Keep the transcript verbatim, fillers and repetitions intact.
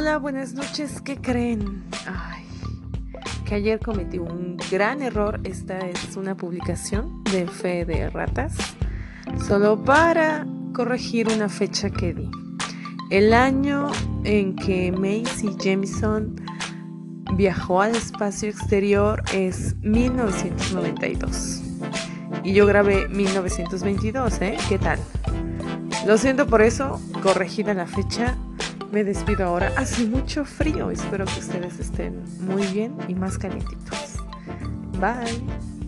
Hola, buenas noches, ¿qué creen? Ay, que ayer cometí un gran error. Esta es una publicación de Fe de Ratas, solo para corregir una fecha que di. El año en que Mae Jemison viajó al espacio exterior es mil novecientos noventa y dos. Y yo grabé mil novecientos veintidós, ¿eh? ¿Qué tal? Lo siento por eso, corregida la fecha. Me despido ahora. Hace mucho frío. Espero que ustedes estén muy bien y más calientitos. Bye.